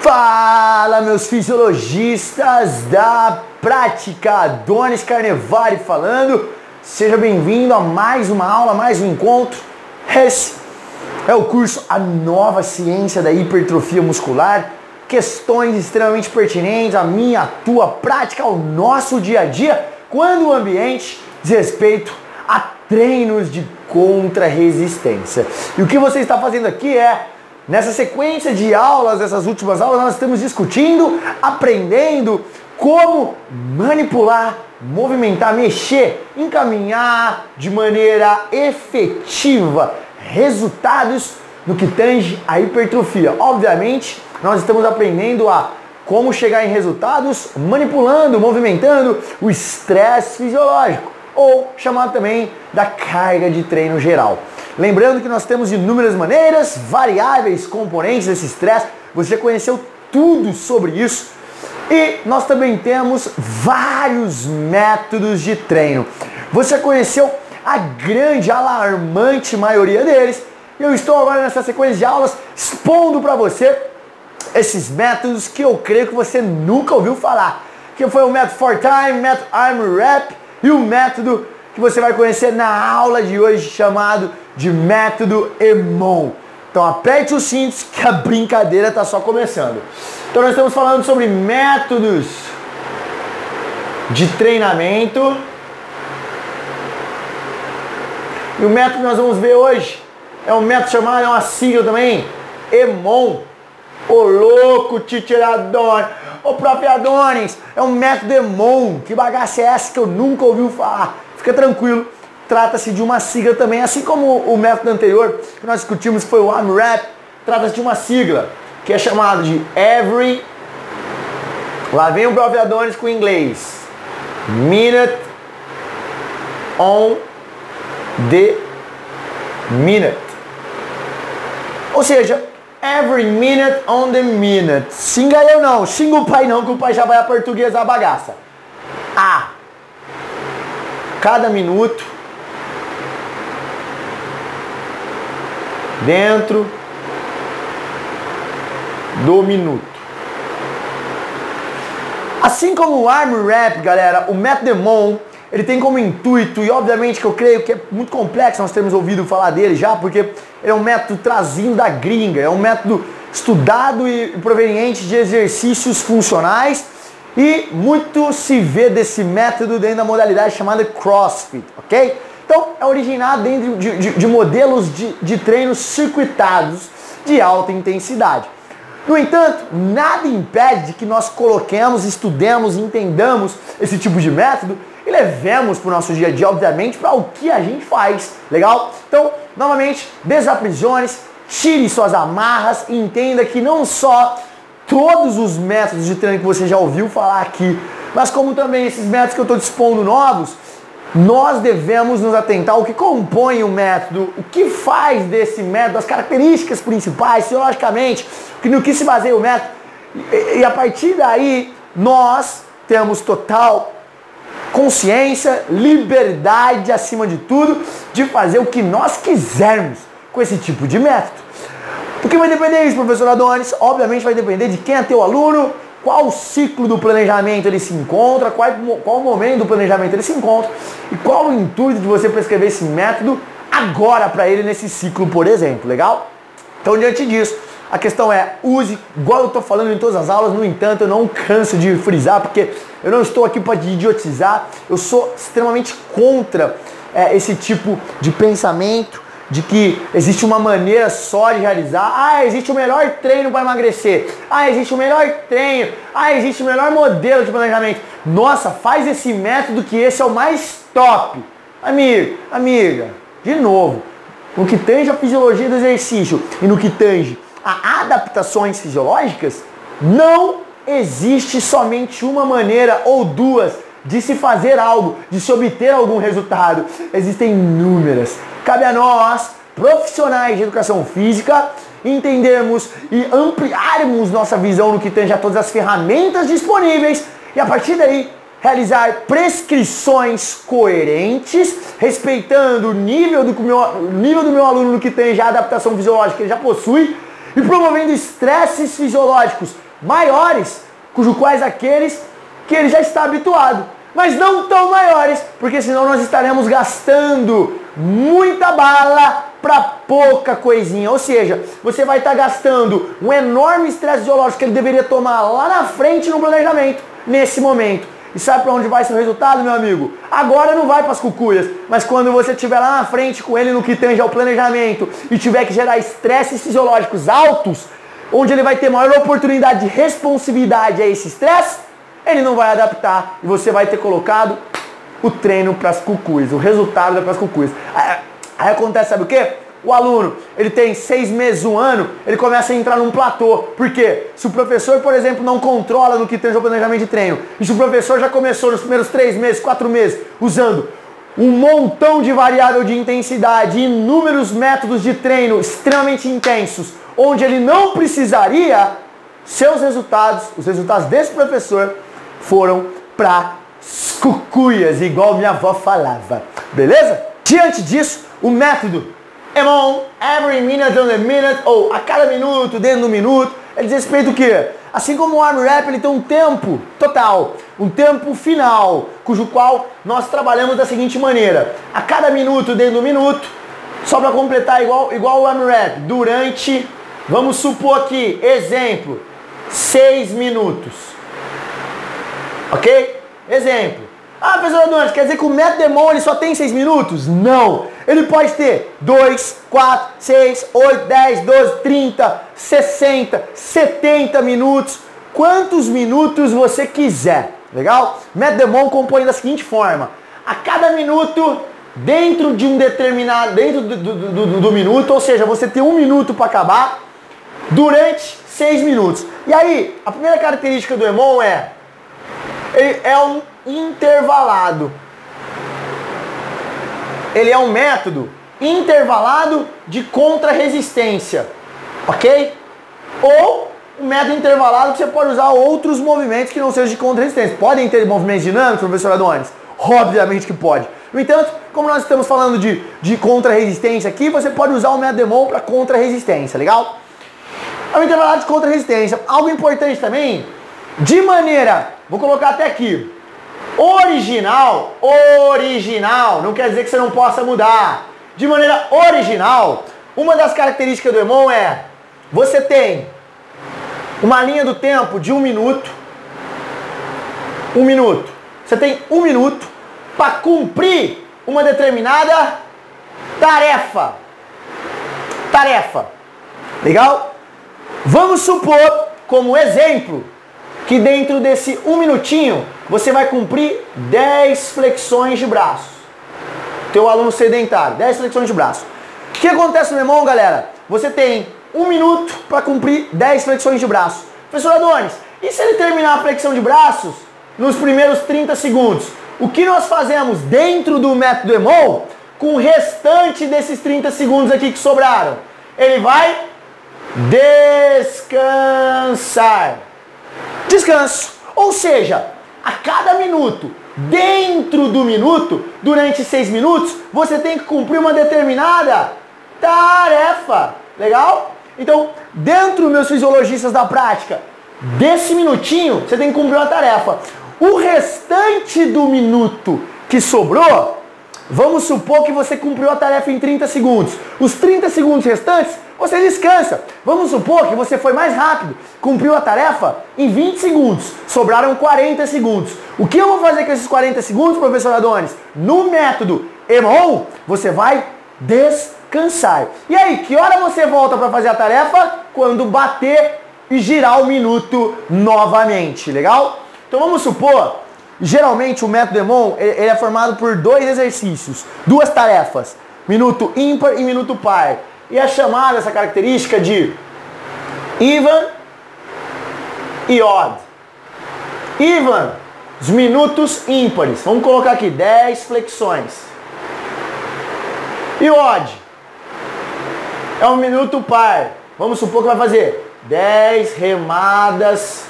Fala, meus fisiologistas da Prática, Adonis Carnevale falando. Seja bem-vindo a mais uma aula, mais um encontro. Esse é o curso A Nova Ciência da Hipertrofia Muscular. Questões extremamente pertinentes à minha, à tua prática, ao nosso dia a dia, quando o ambiente diz respeito a treinos de contra-resistência. E o que você está fazendo aqui é, nessa sequência de aulas, dessas últimas aulas, nós estamos discutindo, aprendendo como manipular, movimentar, mexer, encaminhar de maneira efetiva resultados no que tange a hipertrofia. Obviamente, nós estamos aprendendo a como chegar em resultados manipulando, movimentando o estresse fisiológico, ou chamado também da carga de treino geral. Lembrando que nós temos inúmeras maneiras, variáveis, componentes desse estresse. Você já conheceu tudo sobre isso. E nós também temos vários métodos de treino. Você conheceu a grande, alarmante maioria deles. E eu estou agora nessa sequência de aulas expondo para você esses métodos que eu creio que você nunca ouviu falar. Que foi o método 4Time, método AMRAP e o método que você vai conhecer na aula de hoje chamado de método EMOM. Então aperte os cintos que a brincadeira está só começando. Então nós estamos falando sobre métodos de treinamento. E o método que nós vamos ver hoje é um método chamado, é uma sigla também, EMOM. Ô louco, teacher Adonis, ô prof. Adonis, é um método EMOM, que bagaça é essa que eu nunca ouvi falar? Fica tranquilo, trata-se de uma sigla também, assim como o método anterior que nós discutimos, que foi o AMRAP, trata-se de uma sigla, que é chamado de Every, lá vem o prof. Adonis com inglês, Minute on the Minute, ou seja, Every minute on the minute. Xinga eu não, xinga o pai não, que o pai já vai aportuguesar a bagaça. A cada minuto dentro do minuto. Assim como o AMRAP, galera, o método EMOM, ele tem como intuito, e obviamente que eu creio que é muito complexo, nós temos ouvido falar dele já, porque ele é um método trazido da gringa, é um método estudado e proveniente de exercícios funcionais, e muito se vê desse método dentro da modalidade chamada CrossFit, ok? Então, é originado dentro de modelos de treinos circuitados de alta intensidade. No entanto, nada impede que nós coloquemos, estudemos, entendamos esse tipo de método e levemos para o nosso dia a dia, obviamente, para o que a gente faz, legal? Então, novamente, desaprisione, tire suas amarras e entenda que não só todos os métodos de treino que você já ouviu falar aqui, mas como também esses métodos que eu estou dispondo novos, nós devemos nos atentar ao que compõe o método, o que faz desse método, as características principais, fisiologicamente, no que se baseia o método, e a partir daí, nós temos total consciência, liberdade, acima de tudo, de fazer o que nós quisermos com esse tipo de método. O que vai depender disso, professor Adonis? Obviamente vai depender de quem é teu aluno, qual ciclo do planejamento ele se encontra, qual momento do planejamento ele se encontra e qual o intuito de você prescrever esse método agora para ele nesse ciclo, por exemplo, legal? Então, diante disso, a questão é, use, igual eu estou falando em todas as aulas, no entanto, eu não canso de frisar, porque eu não estou aqui para te idiotizar, eu sou extremamente contra esse tipo de pensamento, de que existe uma maneira só de realizar, existe o melhor treino para emagrecer, existe o melhor treino, existe o melhor modelo de planejamento, nossa, faz esse método que esse é o mais top. Amigo, amiga, de novo, no que tange a fisiologia do exercício e no que tange a adaptações fisiológicas, não existe somente uma maneira ou duas de se fazer algo, de se obter algum resultado. Existem inúmeras. Cabe a nós, profissionais de educação física, entendermos e ampliarmos nossa visão no que tange a todas as ferramentas disponíveis e a partir daí realizar prescrições coerentes, respeitando o nível do meu aluno no que tange a adaptação fisiológica que ele já possui e promovendo estresses fisiológicos maiores, cujo quais aqueles que ele já está habituado, mas não tão maiores, porque senão nós estaremos gastando muita bala para pouca coisinha. Ou seja, você vai estar gastando um enorme estresse fisiológico que ele deveria tomar lá na frente no planejamento, nesse momento. E sabe para onde vai seu resultado, meu amigo? Agora não vai para as cucuias, mas quando você estiver lá na frente com ele no que tange ao planejamento e tiver que gerar estresses fisiológicos altos, onde ele vai ter maior oportunidade de responsividade a esse estresse, ele não vai adaptar e você vai ter colocado o treino para as cucuias, o resultado é para as cucuias. Aí acontece, sabe o quê? O aluno, ele tem 6 meses, 1 ano, ele começa a entrar num platô. Por quê? Se o professor, por exemplo, não controla no que tange ao planejamento de treino, e se o professor já começou nos primeiros 3 meses, 4 meses, usando um montão de variável de intensidade, inúmeros métodos de treino extremamente intensos, onde ele não precisaria, seus resultados, os resultados desse professor, foram para as cucuias, igual minha avó falava. Beleza? Diante disso, o método EMOM, every minute on the minute, ou a cada minuto, dentro do minuto, ele diz respeito o quê? Assim como o AMRAP, ele tem um tempo total, um tempo final, cujo qual nós trabalhamos da seguinte maneira: a cada minuto, dentro do minuto, só para completar igual o AMRAP, durante, vamos supor aqui, exemplo, 6 minutos. Ok? Exemplo. Ah, professor Adonis, quer dizer que o método EMOM ele só tem 6 minutos? Não! Ele pode ter 2, 4, 6, 8, 10, 12, 30, 60, 70 minutos. Quantos minutos você quiser, legal? Método EMOM compõe da seguinte forma: a cada minuto, dentro de um determinado, dentro do minuto, ou seja, você tem 1 minuto para acabar, durante 6 minutos. E aí, a primeira característica do EMOM é, ele é um intervalado. Ele é um método intervalado de contra-resistência, ok? Ou um método intervalado que você pode usar outros movimentos que não sejam de contra-resistência. Podem ter movimentos dinâmicos, professor Adonis? Obviamente que pode. No entanto, como nós estamos falando de contra-resistência aqui, você pode usar o método EMOM para contra-resistência, legal? É um intervalado de contra-resistência. Algo importante também, de maneira, vou colocar até aqui, original, não quer dizer que você não possa mudar. De maneira original, uma das características do EMOM é, você tem uma linha do tempo de 1 minuto, 1 minuto. Você tem 1 minuto para cumprir uma determinada tarefa. Legal? Vamos supor, como exemplo, que dentro desse 1 minutinho, você vai cumprir 10 flexões de braço. Teu aluno sedentário, 10 flexões de braço. O que acontece no EMOM, galera? Você tem 1 minuto para cumprir 10 flexões de braço. Professor Adonis, e se ele terminar a flexão de braços nos primeiros 30 segundos? O que nós fazemos dentro do método EMOM com o restante desses 30 segundos aqui que sobraram? Ele vai descansar. Descanso. Ou seja, a cada minuto, dentro do minuto, durante 6 minutos, você tem que cumprir uma determinada tarefa. Legal? Então, dentro, meus fisiologistas da prática, desse minutinho, você tem que cumprir uma tarefa. O restante do minuto que sobrou, vamos supor que você cumpriu a tarefa em 30 segundos. Os 30 segundos restantes, você descansa. Vamos supor que você foi mais rápido, cumpriu a tarefa em 20 segundos. Sobraram 40 segundos. O que eu vou fazer com esses 40 segundos, professor Adonis? No método EMOM, você vai descansar. E aí, que hora você volta para fazer a tarefa? Quando bater e girar o minuto novamente, legal? Então vamos supor... Geralmente o método EMOM ele é formado por 2 exercícios, 2 tarefas, minuto ímpar e minuto par. E é chamada essa característica de even e odd. Even, os minutos ímpares. Vamos colocar aqui 10 flexões. E odd é um minuto par. Vamos supor que vai fazer 10 remadas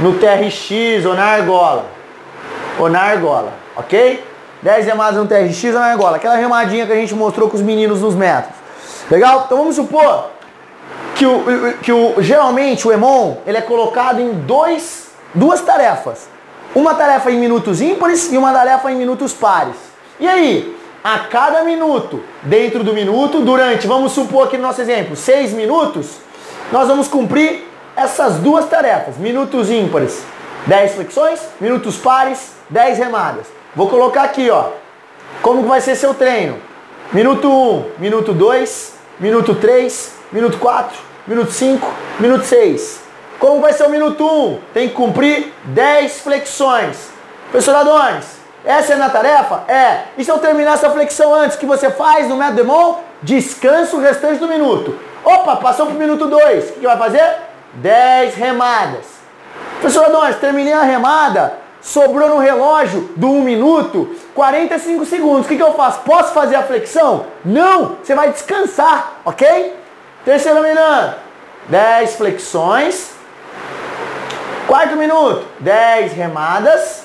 no TRX ou na argola. Ok? 10 remadas no TRX ou na argola. Aquela remadinha que a gente mostrou com os meninos nos métodos. Legal? Então vamos supor que geralmente o EMOM ele é colocado em duas tarefas. Uma tarefa em minutos ímpares e uma tarefa em minutos pares. E aí, a cada minuto, dentro do minuto, durante, vamos supor aqui no nosso exemplo, 6 minutos, nós vamos cumprir essas duas tarefas. Minutos ímpares, 10 flexões, minutos pares, 10 remadas. Vou colocar aqui, ó, como vai ser seu treino. Minuto 1, minuto 2, minuto 3, minuto 4, minuto 5, minuto 6. Como vai ser o minuto 1? Tem que cumprir 10 flexões. Professor Adonis, essa é a minha tarefa? É. E se eu terminar essa flexão antes, que você faz no método EMOM? Descansa o restante do minuto. Opa, passou para o minuto 2. O que vai fazer? 10 remadas. Professor Adonis, terminei a remada, sobrou no relógio do 1 minuto 45 segundos. O que eu faço? Posso fazer a flexão? Não, você vai descansar, ok? Terceiro minuto, 10 flexões. Quarto minuto, 10 remadas,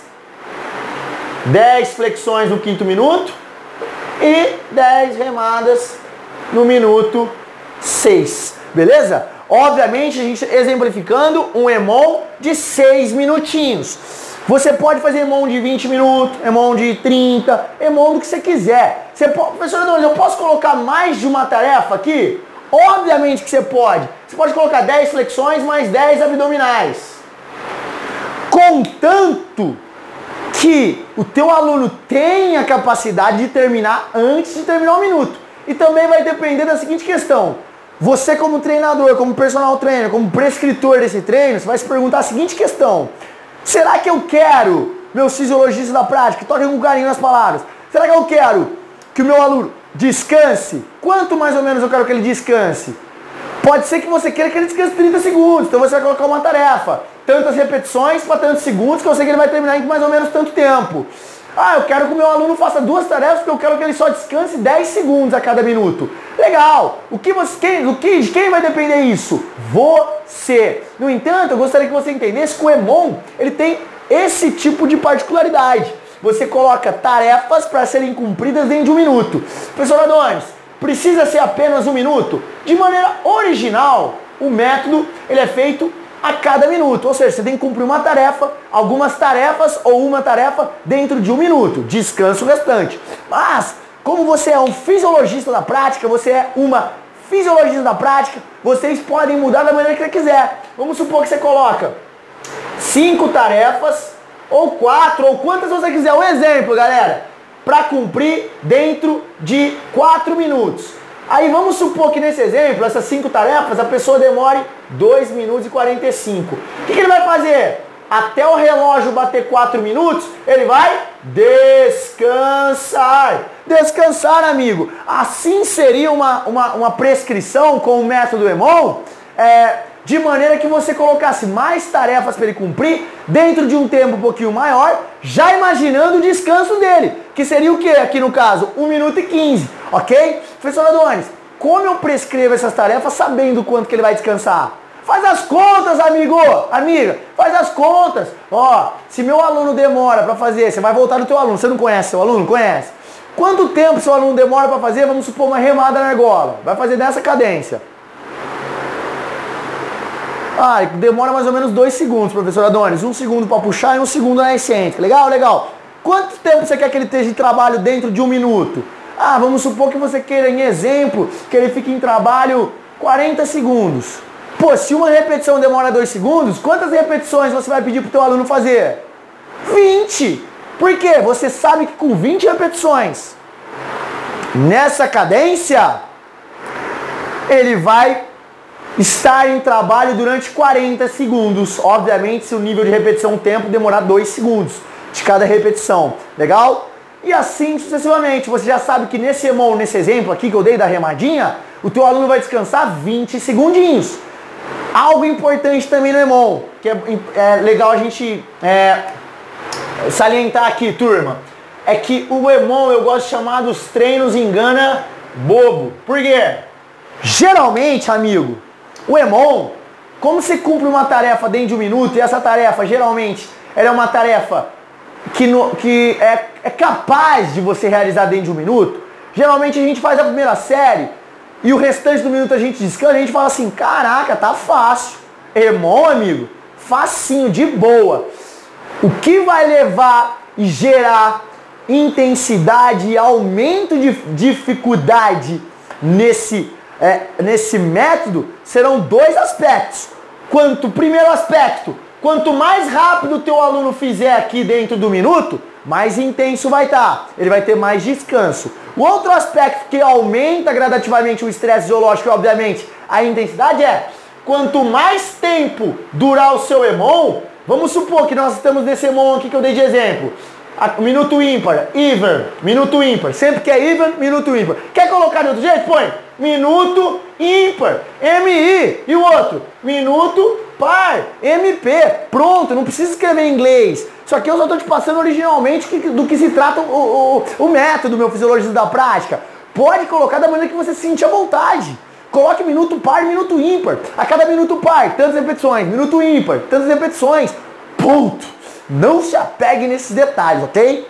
10 flexões no quinto minuto e 10 remadas no minuto 6, beleza? Obviamente, a gente exemplificando um EMOM de 6 minutinhos. Você pode fazer EMOM de 20 minutos, EMOM de 30, EMOM do que você quiser. Você pode, professor Adonis, eu posso colocar mais de uma tarefa aqui? Obviamente que você pode. Você pode colocar 10 flexões mais 10 abdominais. Contanto que o teu aluno tenha capacidade de terminar antes de terminar o minuto. E também vai depender da seguinte questão. Você como treinador, como personal trainer, como prescritor desse treino, você vai se perguntar a seguinte questão. Será que eu quero, meus fisiologistas da prática, toquem com carinho nas palavras. Será que eu quero que o meu aluno descanse? Quanto mais ou menos eu quero que ele descanse? Pode ser que você queira que ele descanse 30 segundos. Então você vai colocar uma tarefa. Tantas repetições para tantos segundos que eu sei que ele vai terminar em mais ou menos tanto tempo. Ah, eu quero que o meu aluno faça duas tarefas porque eu quero que ele só descanse 10 segundos a cada minuto. Legal! De quem vai depender isso? Você! No entanto, eu gostaria que você entendesse que o EMOM ele tem esse tipo de particularidade. Você coloca tarefas para serem cumpridas dentro de um minuto. Professor Adonis, precisa ser apenas um minuto? De maneira original, o método ele é feito a cada minuto, ou seja, você tem que cumprir uma tarefa, algumas tarefas ou uma tarefa dentro de um minuto, descanso restante. Mas, como você é um fisiologista da prática, você é uma fisiologista da prática, vocês podem mudar da maneira que você quiser. Vamos supor que você coloca 5 tarefas, ou 4, ou quantas você quiser. Um exemplo, galera, para cumprir dentro de 4 minutos. Aí vamos supor que nesse exemplo, essas 5 tarefas, a pessoa demore 2 minutos e 45. O que ele vai fazer? Até o relógio bater 4 minutos, ele vai descansar. Descansar, amigo. Assim seria uma prescrição com o método EMOM, de maneira que você colocasse mais tarefas para ele cumprir, dentro de um tempo um pouquinho maior, já imaginando o descanso dele, que seria o quê? Aqui no caso, 1 minuto e 15, ok? Professor Adonis, como eu prescrevo essas tarefas sabendo quanto que ele vai descansar? Faz as contas, amigo, amiga, faz as contas. Ó, se meu aluno demora para fazer, você vai voltar no teu aluno, você não conhece seu aluno? Conhece. Quanto tempo seu aluno demora para fazer, vamos supor, uma remada na argola? Vai fazer nessa cadência. Ah, demora mais ou menos 2 segundos, professor Adonis. 1 segundo para puxar e 1 segundo na excêntrica. Legal, legal. Quanto tempo você quer que ele esteja de trabalho dentro de 1 minuto? Ah, vamos supor que você queira, em exemplo, que ele fique em trabalho 40 segundos. Pô, se uma repetição demora 2 segundos, quantas repetições você vai pedir para o teu aluno fazer? 20. Por quê? Você sabe que com 20 repetições, nessa cadência, ele vai estar em trabalho durante 40 segundos. Obviamente, se o nível de repetição tempo demorar 2 segundos de cada repetição. Legal? E assim sucessivamente. Você já sabe que nesse EMOM, nesse exemplo aqui que eu dei da remadinha, o teu aluno vai descansar 20 segundinhos. Algo importante também no EMOM, que é legal a gente salientar aqui, turma, é que o EMOM eu gosto de chamar dos treinos engana bobo. Por quê? Geralmente, amigo, o EMOM, como você cumpre uma tarefa dentro de 1 minuto, e essa tarefa, geralmente, ela é uma tarefa que é capaz de você realizar dentro de 1 minuto, geralmente a gente faz a primeira série E o restante do minuto a gente descansa, a gente fala assim, caraca, tá fácil. EMOM, amigo, facinho, de boa. O que vai levar e gerar intensidade e aumento de dificuldade nesse método serão dois aspectos. Primeiro aspecto, quanto mais rápido o teu aluno fizer aqui dentro do minuto, mais intenso vai estar. Ele vai ter mais descanso. O outro aspecto que aumenta gradativamente o estresse fisiológico e, obviamente, a intensidade é quanto mais tempo durar o seu EMOM. Vamos supor que nós estamos nesse EMOM aqui que eu dei de exemplo. Minuto ímpar, even, minuto ímpar. Sempre que é even, minuto ímpar. Quer colocar de outro jeito? Põe minuto ímpar, MI. E o outro? Minuto par, MP. Pronto, não precisa escrever em inglês. Só que eu só estou te passando originalmente do que se trata o método, meu fisiologista da prática. Pode colocar da maneira que você se sentir à vontade. Coloque minuto par, minuto ímpar. A cada minuto par, tantas repetições. Minuto ímpar, tantas repetições. Ponto. Não se apegue nesses detalhes, ok?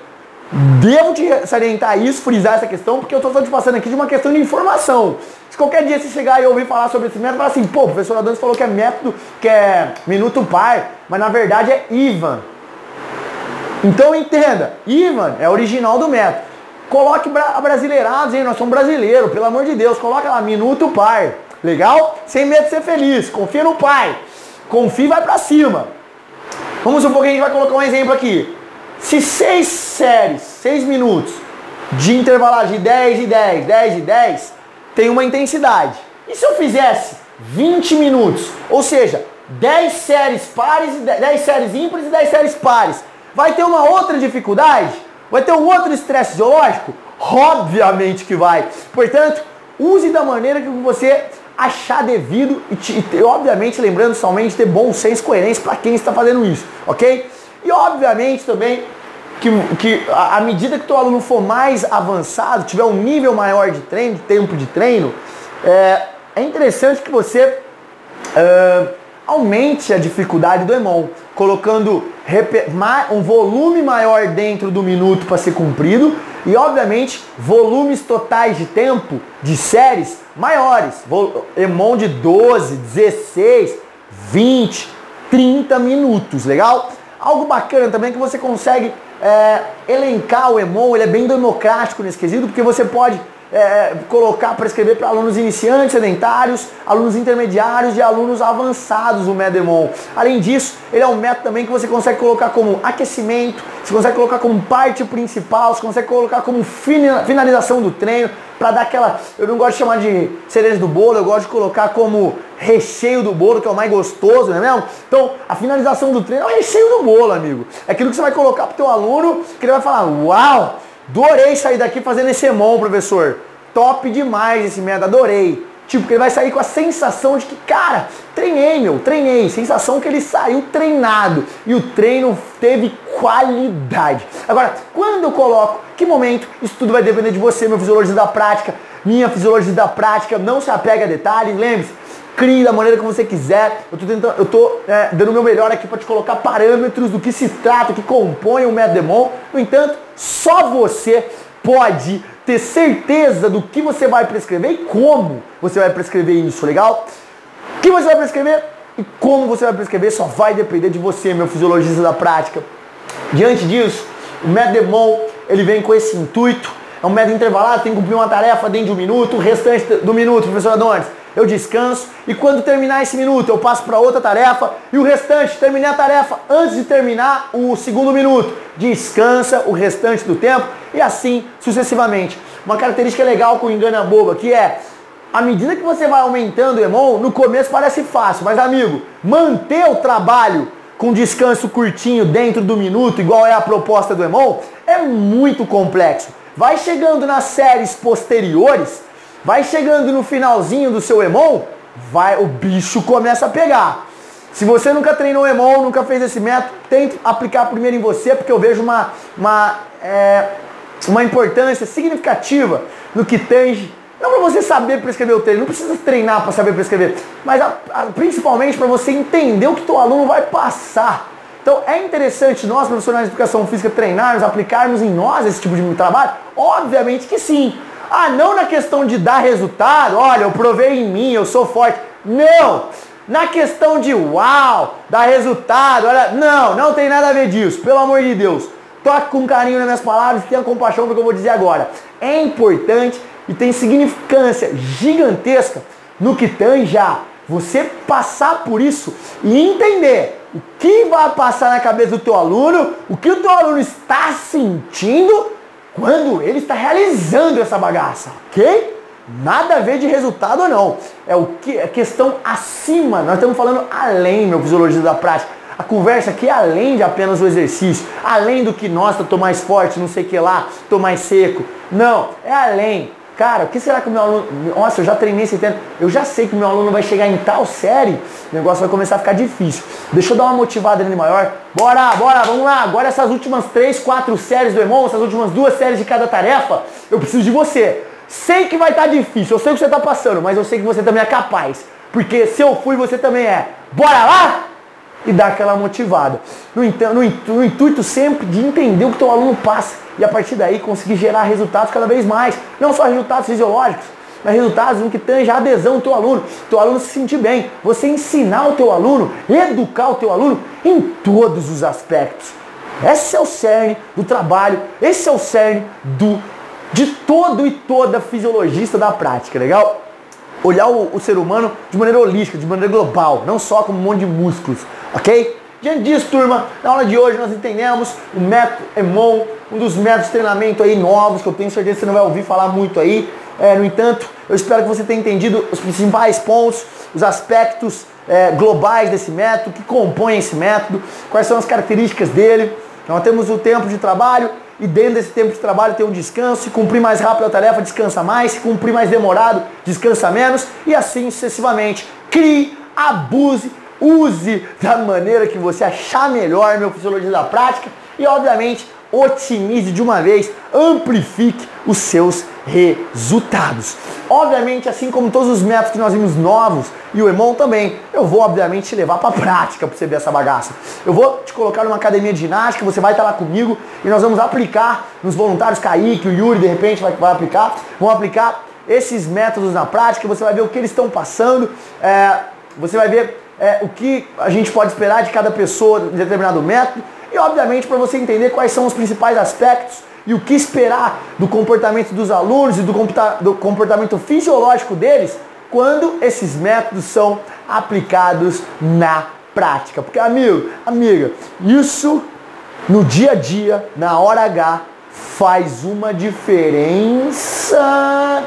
Devo te salientar isso, frisar essa questão, porque eu estou só te passando aqui de uma questão de informação. Se qualquer dia você chegar e ouvir falar sobre esse método, fala assim, pô, o professor Adonis falou que é método, que é minuto par, mas na verdade é even. Então entenda, even é original do método. Coloque abrasileirados, hein? Nós somos brasileiros, pelo amor de Deus. Coloca lá, minuto par. Legal? Sem medo de ser feliz. Confia no pai. Confia e vai pra cima. Vamos supor que a gente vai colocar um exemplo aqui. Se 6 séries, 6 minutos de intervalar de 10 e 10, 10 e 10, tem uma intensidade. E se eu fizesse 20 minutos? Ou seja, 10 séries pares, 10 séries ímpares e 10 séries pares. Vai ter uma outra dificuldade? Vai ter um outro estresse fisiológico? Obviamente que vai. Portanto, use da maneira que você achar devido e obviamente, lembrando somente ter bom senso e coerência para quem está fazendo isso, ok? E obviamente também que à medida que o teu aluno for mais avançado, tiver um nível maior de treino, tempo de treino, é interessante que você aumente a dificuldade do EMOM, colocando um volume maior dentro do minuto para ser cumprido e, obviamente, volumes totais de tempo de séries maiores. EMOM de 12, 16, 20, 30 minutos, legal? Algo bacana também é que você consegue elencar o EMOM, ele é bem democrático nesse quesito, porque você pode colocar para escrever para alunos iniciantes, sedentários, alunos intermediários e alunos avançados o método EMOM. Além disso, ele é um método também que você consegue colocar como aquecimento, você consegue colocar como parte principal, você consegue colocar como finalização do treino, para dar aquela, eu não gosto de chamar de cereja do bolo, eu gosto de colocar como recheio do bolo, que é o mais gostoso, não é mesmo? Então, a finalização do treino é o recheio do bolo, amigo. É aquilo que você vai colocar para o teu aluno, que ele vai falar, uau! Adorei sair daqui fazendo esse EMOM, professor. Top demais esse método, adorei. Tipo, que ele vai sair com a sensação de que, cara, treinei. Sensação que ele saiu treinado. E o treino teve qualidade. Agora, quando eu coloco, que momento? Isso tudo vai depender de você, meu fisiologista da prática, minha fisiologista da prática. Não se apega a detalhes, lembre-se. Crie da maneira que você quiser. Eu tô dando o meu melhor aqui para te colocar parâmetros do que se trata, que compõe o método EMOM. No entanto, só você pode ter certeza do que você vai prescrever e como você vai prescrever isso, legal? O que você vai prescrever e como você vai prescrever só vai depender de você, meu fisiologista da prática. Diante disso, o método EMOM, ele vem com esse intuito. É um método intervalado, tem que cumprir uma tarefa dentro de um minuto, o restante do minuto, professor Adonis, eu descanso e quando terminar esse minuto eu passo para outra tarefa e o restante, terminei a tarefa antes de terminar o segundo minuto, descansa o restante do tempo e assim sucessivamente. Uma característica legal com o engana boba, que é, à medida que você vai aumentando o EMOM, no começo parece fácil, mas amigo, manter o trabalho com descanso curtinho dentro do minuto, igual é a proposta do EMOM, é muito complexo. Vai chegando nas séries posteriores, vai chegando no finalzinho do seu EMOM, o bicho começa a pegar. Se você nunca treinou EMOM, nunca fez esse método, tente aplicar primeiro em você, porque eu vejo uma importância significativa no que tange. Não para você saber prescrever o treino, não precisa treinar para saber prescrever, mas principalmente para você entender o que o teu aluno vai passar. Então é interessante nós, profissionais de educação física, treinarmos, aplicarmos em nós esse tipo de trabalho? Obviamente que sim. Ah, não na questão de dar resultado, olha, eu provei em mim, eu sou forte. Não! Na questão de uau, dar resultado, olha, não tem nada a ver disso, pelo amor de Deus. Toque com carinho nas minhas palavras e tenha compaixão do que eu vou dizer agora. É importante e tem significância gigantesca no que tange a você passar por isso e entender o que vai passar na cabeça do teu aluno, o que o teu aluno está sentindo quando ele está realizando essa bagaça, ok? Nada a ver de resultado ou não. É o que é questão acima, nós estamos falando além, meu fisiologista da prática. A conversa aqui é além de apenas o exercício, além do que, nossa, tô mais forte, não sei o que lá, tô mais seco. Não, é além. Cara, o que será que o meu aluno... Nossa, eu já treinei esse tempo. Eu já sei que o meu aluno vai chegar em tal série. O negócio vai começar a ficar difícil. Deixa eu dar uma motivada nele maior. Bora, vamos lá. Agora essas últimas 3, 4 séries do EMOM, essas últimas 2 séries de cada tarefa, eu preciso de você. Sei que vai estar difícil, eu sei o que você está passando, mas eu sei que você também é capaz. Porque se eu fui, você também é. Bora lá? E dar aquela motivada. No intuito sempre de entender o que o teu aluno passa e a partir daí conseguir gerar resultados cada vez mais. Não só resultados fisiológicos, mas resultados no que tange a adesão do teu aluno. O teu aluno se sentir bem. Você ensinar o teu aluno, educar o teu aluno em todos os aspectos. Esse é o cerne do trabalho, esse é o cerne de todo e toda fisiologista da prática, legal? Olhar o ser humano de maneira holística, de maneira global, não só como um monte de músculos, ok? Diante disso, turma, na aula de hoje nós entendemos o método EMOM, um dos métodos de treinamento aí novos, que eu tenho certeza que você não vai ouvir falar muito aí. No entanto, eu espero que você tenha entendido os principais pontos, os aspectos globais desse método, que compõem esse método, quais são as características dele. Nós temos o tempo de trabalho, e dentro desse tempo de trabalho tem um descanso. Se cumprir mais rápido a tarefa, descansa mais. Se cumprir mais demorado, descansa menos. E assim sucessivamente. Crie, abuse, use da maneira que você achar melhor, meu fisiologista da prática. E obviamente, otimize de uma vez, amplifique os seus resultados. Obviamente, assim como todos os métodos que nós vimos novos, e o EMOM também, eu vou obviamente te levar para a prática para você ver essa bagaça. Eu vou te colocar numa academia de ginástica, você vai estar lá comigo e nós vamos aplicar nos voluntários, Kaique, o Yuri, de repente vai aplicar, vão aplicar esses métodos na prática, você vai ver o que eles estão passando, você vai ver o que a gente pode esperar de cada pessoa de determinado método. E obviamente para você entender quais são os principais aspectos e o que esperar do comportamento dos alunos e do comportamento fisiológico deles quando esses métodos são aplicados na prática. Porque amigo, amiga, isso no dia a dia, na hora H, faz uma diferença.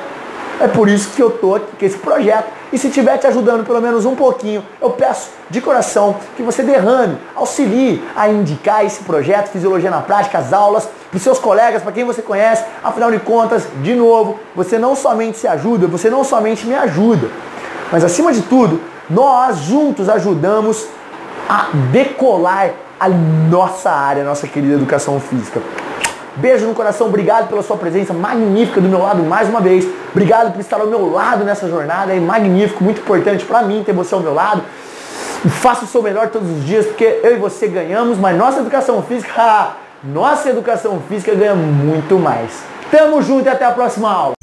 É por isso que eu tô aqui com esse projeto. E se estiver te ajudando pelo menos um pouquinho, eu peço de coração que você derrame, auxilie a indicar esse projeto, Fisiologia na Prática, as aulas, para os seus colegas, para quem você conhece. Afinal de contas, de novo, você não somente se ajuda, você não somente me ajuda, mas acima de tudo, nós juntos ajudamos a decolar a nossa área, a nossa querida educação física. Beijo no coração, obrigado pela sua presença magnífica do meu lado mais uma vez. Obrigado por estar ao meu lado nessa jornada, é magnífico, muito importante para mim ter você ao meu lado. E faça o seu melhor todos os dias, porque eu e você ganhamos, mas nossa educação física ganha muito mais. Tamo junto e até a próxima aula.